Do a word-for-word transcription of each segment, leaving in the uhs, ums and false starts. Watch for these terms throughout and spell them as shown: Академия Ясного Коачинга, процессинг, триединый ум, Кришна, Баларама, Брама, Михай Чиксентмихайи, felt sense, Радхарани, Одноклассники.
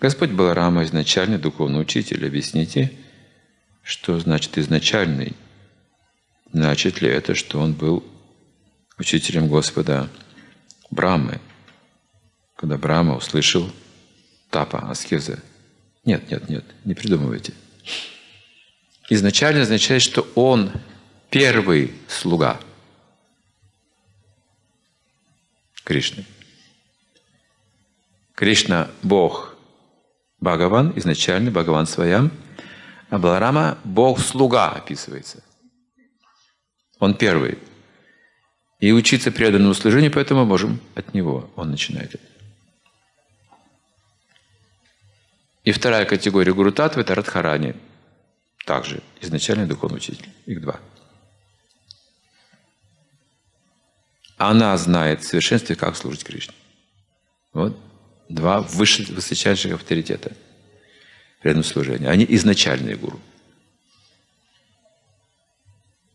Господь Баларама, изначальный духовный учитель, объясните, что значит изначальный? Значит ли это, что он был учителем Господа Брамы, когда Брама услышал тапа, аскезы? Нет, нет, нет, не придумывайте. Изначально означает, что он первый слуга Кришны. Кришна – Бог Бхагаван, изначально Бхагаван Своям, а Баларама – Бог-слуга описывается. Он первый. И учиться преданному служению, поэтому можем от него. Он начинает это. И вторая категория гуру татвы – это Радхарани. Также изначальный духовный учитель. Их два. Она знает в совершенстве, как служить Кришне. Вот два выше, высочайших авторитета преданного служения. Они изначальные гуру.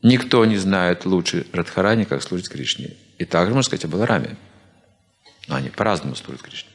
Никто не знает лучше Радхарани, как служить Кришне. И также можно сказать о Балараме. Они по-разному служат Кришне.